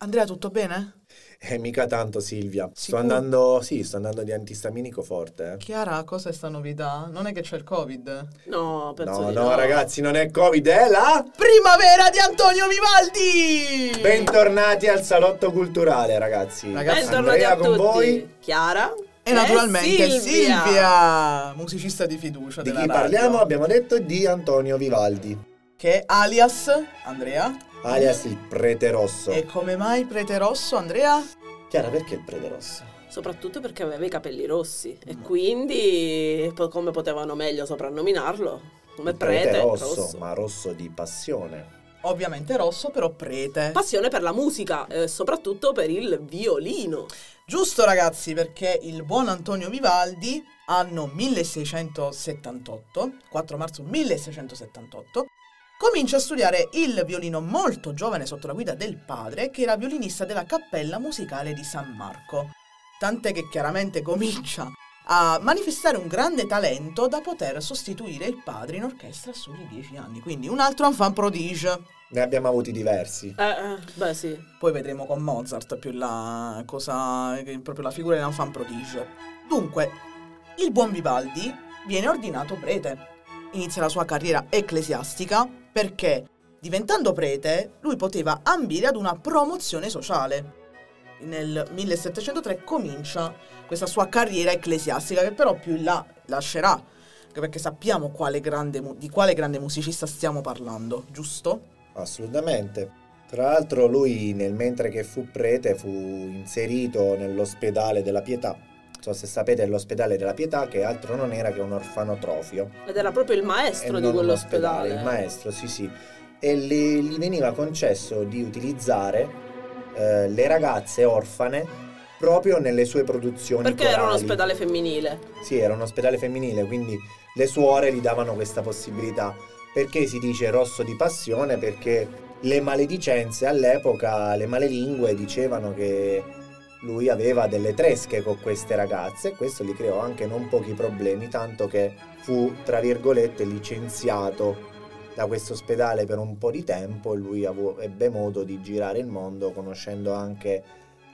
Andrea, tutto bene? Mica tanto, Silvia. Sicuro? Sto andando di antistaminico forte. Chiara, cos'è sta novità? Non è che c'è il Covid? No, penso di no. No, ragazzi, non è Covid, è la primavera di Antonio Vivaldi! Bentornati al Salotto Culturale, ragazzi. Bentornati a tutti. Con voi, Chiara. E naturalmente Silvia, musicista di fiducia della radio. Di chi parliamo? Abbiamo detto di Antonio Vivaldi. Che alias Andrea? Alias il Prete Rosso. E come mai Prete Rosso, Andrea? Chiara, perché il Prete Rosso? Soprattutto perché aveva i capelli rossi e quindi come potevano meglio soprannominarlo? Come il prete rosso, ma rosso di passione. Ovviamente rosso, però prete. Passione per la musica, soprattutto per il violino. Giusto, ragazzi, perché il buon Antonio Vivaldi, anno 1678, 4 marzo 1678, comincia a studiare il violino molto giovane sotto la guida del padre, che era violinista della cappella musicale di San Marco. Tant'è che chiaramente comincia a manifestare un grande talento da poter sostituire il padre in orchestra a soli 10 anni. Quindi un altro enfant prodige. Ne abbiamo avuti diversi. Beh, sì. Poi vedremo con Mozart più la cosa, proprio la figura dell'enfant prodige. Dunque, il buon Vivaldi viene ordinato prete. Inizia la sua carriera ecclesiastica perché, diventando prete, lui poteva ambire ad una promozione sociale. Nel 1703 comincia questa sua carriera ecclesiastica, che però più in là lascerà, perché sappiamo di quale grande musicista stiamo parlando, giusto? Assolutamente. Tra l'altro lui, mentre che fu prete, fu inserito nell'ospedale della Pietà. Non so se sapete, l'ospedale della Pietà, che altro non era che un orfanotrofio. Ed era proprio il maestro di quell'ospedale. Il maestro, sì. E gli veniva concesso di utilizzare le ragazze orfane proprio nelle sue produzioni corali. Perché era un ospedale femminile. Sì, era un ospedale femminile, quindi le suore gli davano questa possibilità. Perché si dice rosso di passione? Perché le maledicenze all'epoca, le malelingue, dicevano che lui aveva delle tresche con queste ragazze e questo gli creò anche non pochi problemi, tanto che fu, tra virgolette, licenziato da questo ospedale per un po' di tempo e lui ebbe modo di girare il mondo, conoscendo anche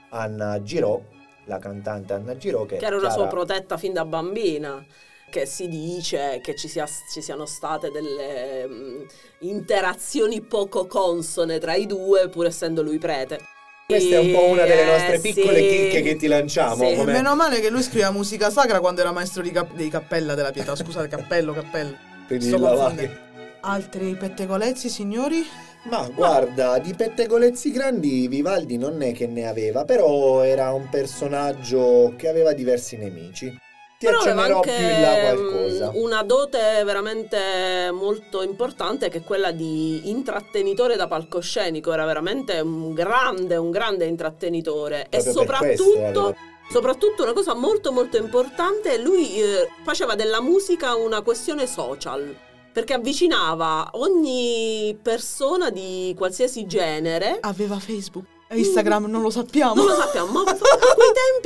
Anna Girò, la cantante Anna Girò, che era una sua protetta fin da bambina. Che si dice che ci siano state delle interazioni poco consone tra i due, pur essendo lui prete. Questa è un po' una delle nostre piccole chicche che ti lanciamo. Sì. Meno male che lui scriveva musica sacra quando era maestro di cappella della Pietà. Scusate, cappello. Altri pettegolezzi, signori? Ma guarda, di pettegolezzi grandi Vivaldi non è che ne aveva, però era un personaggio che aveva diversi nemici. Ti accennerò più in là qualcosa. Una dote veramente molto importante, che è quella di intrattenitore da palcoscenico. Era veramente un grande intrattenitore. Proprio, e soprattutto una cosa molto molto importante, lui faceva della musica una questione social, perché avvicinava ogni persona di qualsiasi genere. Aveva Facebook, Instagram, non lo sappiamo, ma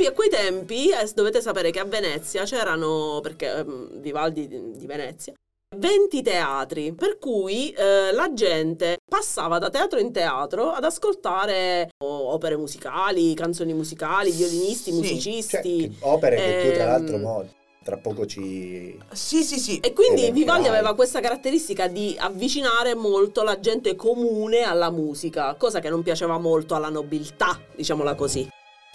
a quei tempi dovete sapere che a Venezia c'erano, perché Vivaldi di Venezia, 20 teatri, per cui la gente passava da teatro in teatro ad ascoltare opere musicali, canzoni musicali, violinisti, sì, musicisti. Cioè, opere che tu tra l'altro tra poco ci... Sì. E quindi Vivaldi aveva questa caratteristica di avvicinare molto la gente comune alla musica, cosa che non piaceva molto alla nobiltà, diciamola così.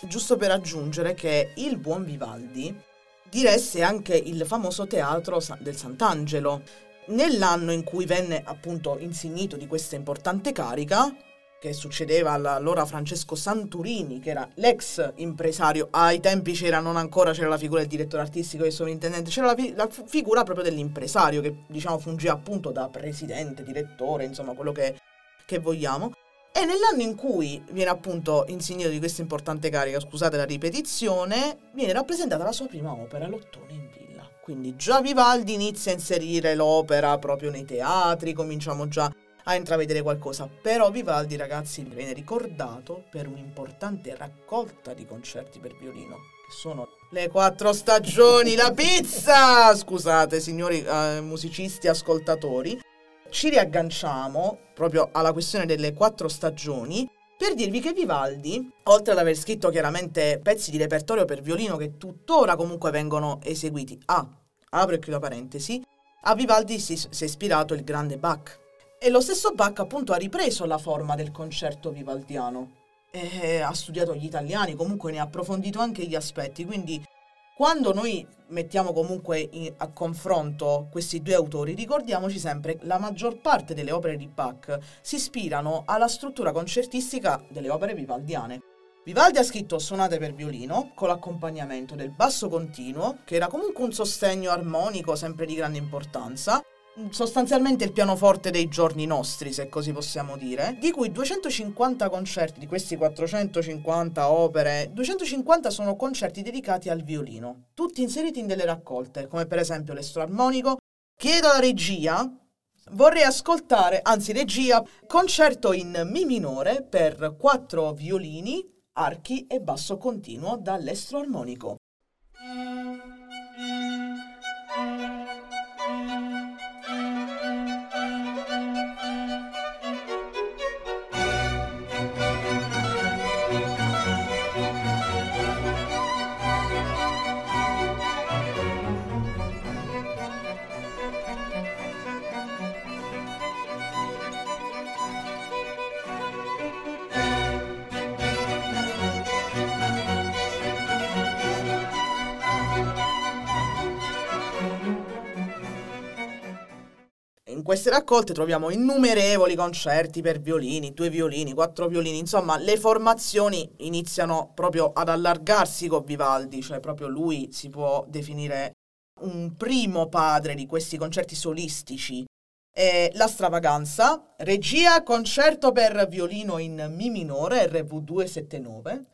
Giusto per aggiungere che il buon Vivaldi diresse anche il famoso teatro del Sant'Angelo. Nell'anno in cui venne appunto insignito di questa importante carica, che succedeva all'allora Francesco Santurini, che era l'ex impresario. Ai tempi c'era la figura del direttore artistico e del sovrintendente, c'era la figura proprio dell'impresario, che diciamo fungiva appunto da presidente, direttore, insomma quello che vogliamo. E nell'anno in cui viene appunto insignito di questa importante carica, scusate la ripetizione, viene rappresentata la sua prima opera, L'Ottane in Villa. Quindi già Vivaldi inizia a inserire l'opera proprio nei teatri, cominciamo già a intravedere qualcosa. Però Vivaldi, ragazzi, viene ricordato per un'importante raccolta di concerti per violino, che sono le 4 stagioni, la pizza! Scusate, signori musicisti, ascoltatori. Ci riagganciamo proprio alla questione delle 4 stagioni Per dirvi che Vivaldi, oltre ad aver scritto chiaramente pezzi di repertorio per violino che tuttora comunque vengono eseguiti, apro e chiudo parentesi, a Vivaldi si è ispirato il grande Bach. E lo stesso Bach appunto ha ripreso la forma del concerto vivaldiano. E ha studiato gli italiani, comunque ne ha approfondito anche gli aspetti, quindi quando noi mettiamo comunque a confronto questi due autori, ricordiamoci sempre che la maggior parte delle opere di Bach si ispirano alla struttura concertistica delle opere vivaldiane. Vivaldi ha scritto sonate per violino con l'accompagnamento del basso continuo, che era comunque un sostegno armonico sempre di grande importanza, sostanzialmente il pianoforte dei giorni nostri, se così possiamo dire, di cui 250 concerti, di questi 450 opere, 250 sono concerti dedicati al violino, tutti inseriti in delle raccolte, come per esempio l'estro armonico. Chiedo alla regia, vorrei ascoltare, anzi regia, concerto in mi minore per 4 violini, archi e basso continuo dall'estro armonico. In queste raccolte troviamo innumerevoli concerti per violini, 2 violini, 4 violini, insomma le formazioni iniziano proprio ad allargarsi con Vivaldi, cioè proprio lui si può definire un primo padre di questi concerti solistici. E la stravaganza, regia, concerto per violino in mi minore, RV279.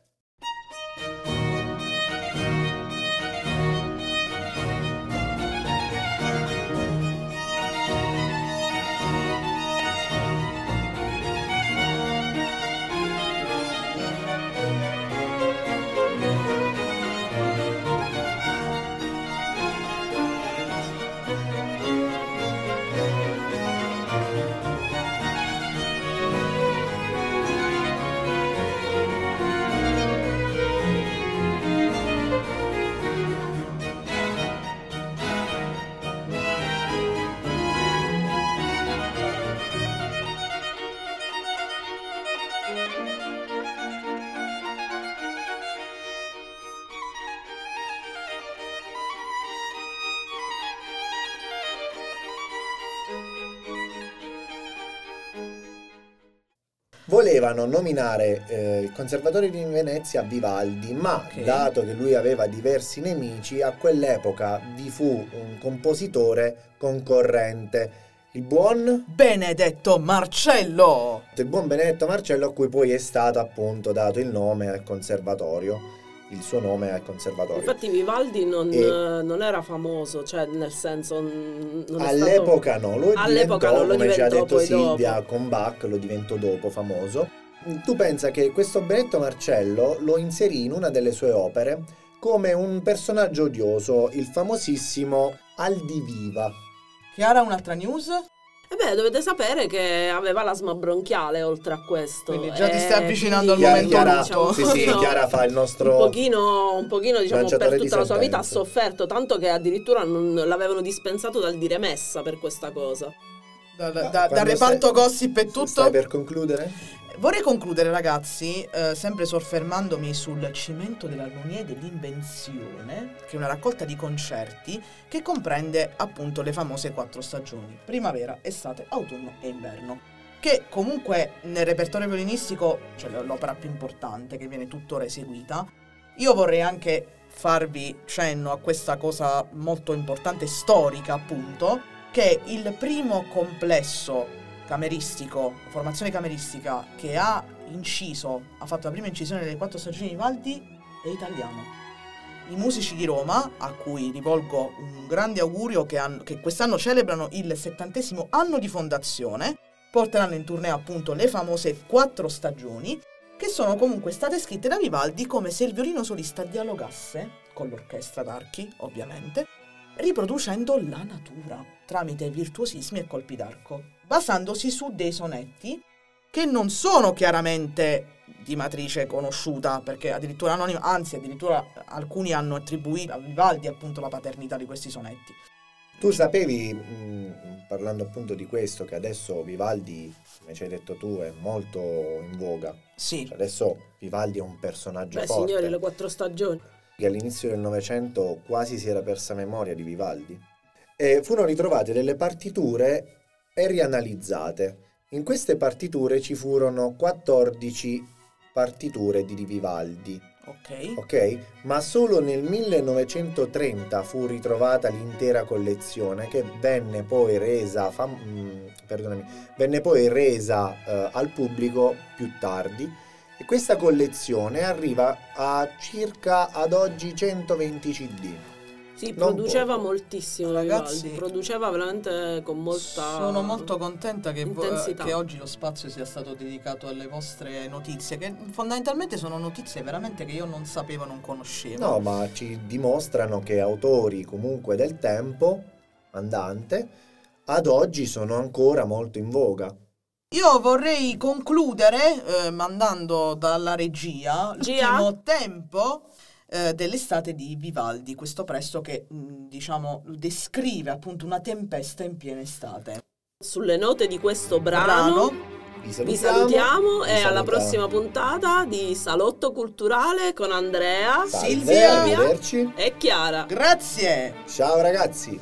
Volevano nominare il Conservatorio di Venezia Vivaldi, ma okay, dato che lui aveva diversi nemici, a quell'epoca vi fu un compositore concorrente, il buon Benedetto Marcello. Il buon Benedetto Marcello, a cui poi è stato appunto dato il nome al conservatorio. Il suo nome al conservatorio. Infatti Vivaldi non era famoso, cioè nel senso non all'epoca è stato... All'epoca non lo diventò, come ci ha detto Silvia dopo. Con Bach lo diventò dopo famoso. Tu pensa che questo Benedetto Marcello lo inserì in una delle sue opere come un personaggio odioso, il famosissimo Aldiviva. Chiara, un'altra news? Dovete sapere che aveva l'asma bronchiale oltre a questo. Quindi già ti stai avvicinando al momento. Chiara fa il nostro... Un pochino diciamo, per tutta la sua vita ha sofferto, tanto che addirittura non l'avevano dispensato dal dire messa per questa cosa. Dal reparto gossip e tutto. Stai per concludere? Vorrei concludere, ragazzi, sempre soffermandomi sul Cimento dell'Armonia e dell'Invenzione, che è una raccolta di concerti che comprende appunto le famose 4 stagioni, primavera, estate, autunno e inverno, che comunque nel repertorio violinistico, cioè l'opera più importante che viene tuttora eseguita. Io vorrei anche farvi cenno a questa cosa molto importante, storica appunto, che il primo complesso cameristico, formazione cameristica che ha fatto la prima incisione delle 4 stagioni di Vivaldi è italiano. I musici di Roma, a cui rivolgo un grande augurio, che quest'anno celebrano il 70° anno di fondazione, porteranno in tournée appunto le famose 4 stagioni, che sono comunque state scritte da Vivaldi come se il violino solista dialogasse con l'orchestra d'archi, ovviamente, riproducendo la natura tramite virtuosismi e colpi d'arco, basandosi su dei sonetti che non sono chiaramente di matrice conosciuta, perché addirittura anonima, anzi addirittura alcuni hanno attribuito a Vivaldi appunto la paternità di questi sonetti. Tu sapevi, parlando appunto di questo, che adesso Vivaldi, come ci hai detto tu, è molto in voga. Sì. Cioè adesso Vivaldi è un personaggio forte. Signori, le quattro stagioni. Che all'inizio del Novecento quasi si era persa memoria di Vivaldi. E furono ritrovate delle partiture e rianalizzate. In queste partiture ci furono 14 partiture di Vivaldi. Ok, ma solo nel 1930 fu ritrovata l'intera collezione, che venne poi resa al pubblico più tardi, e questa collezione arriva a circa ad oggi 120 CD. Sì, non produceva poco. Moltissimo, ragazzi, Vivaldi. Produceva veramente con molta... Sono molto contenta che oggi lo spazio sia stato dedicato alle vostre notizie, che fondamentalmente sono notizie veramente che io non sapevo, non conoscevo. No, ma ci dimostrano che autori comunque del tempo andante ad oggi sono ancora molto in voga. Io vorrei concludere mandando dalla regia l'ultimo tempo dell'estate di Vivaldi, questo presto che diciamo descrive appunto una tempesta in piena estate. Sulle note di questo brano vi salutiamo e alla prossima puntata di Salotto Culturale con Andrea, Silvia e Chiara. Grazie, ciao ragazzi.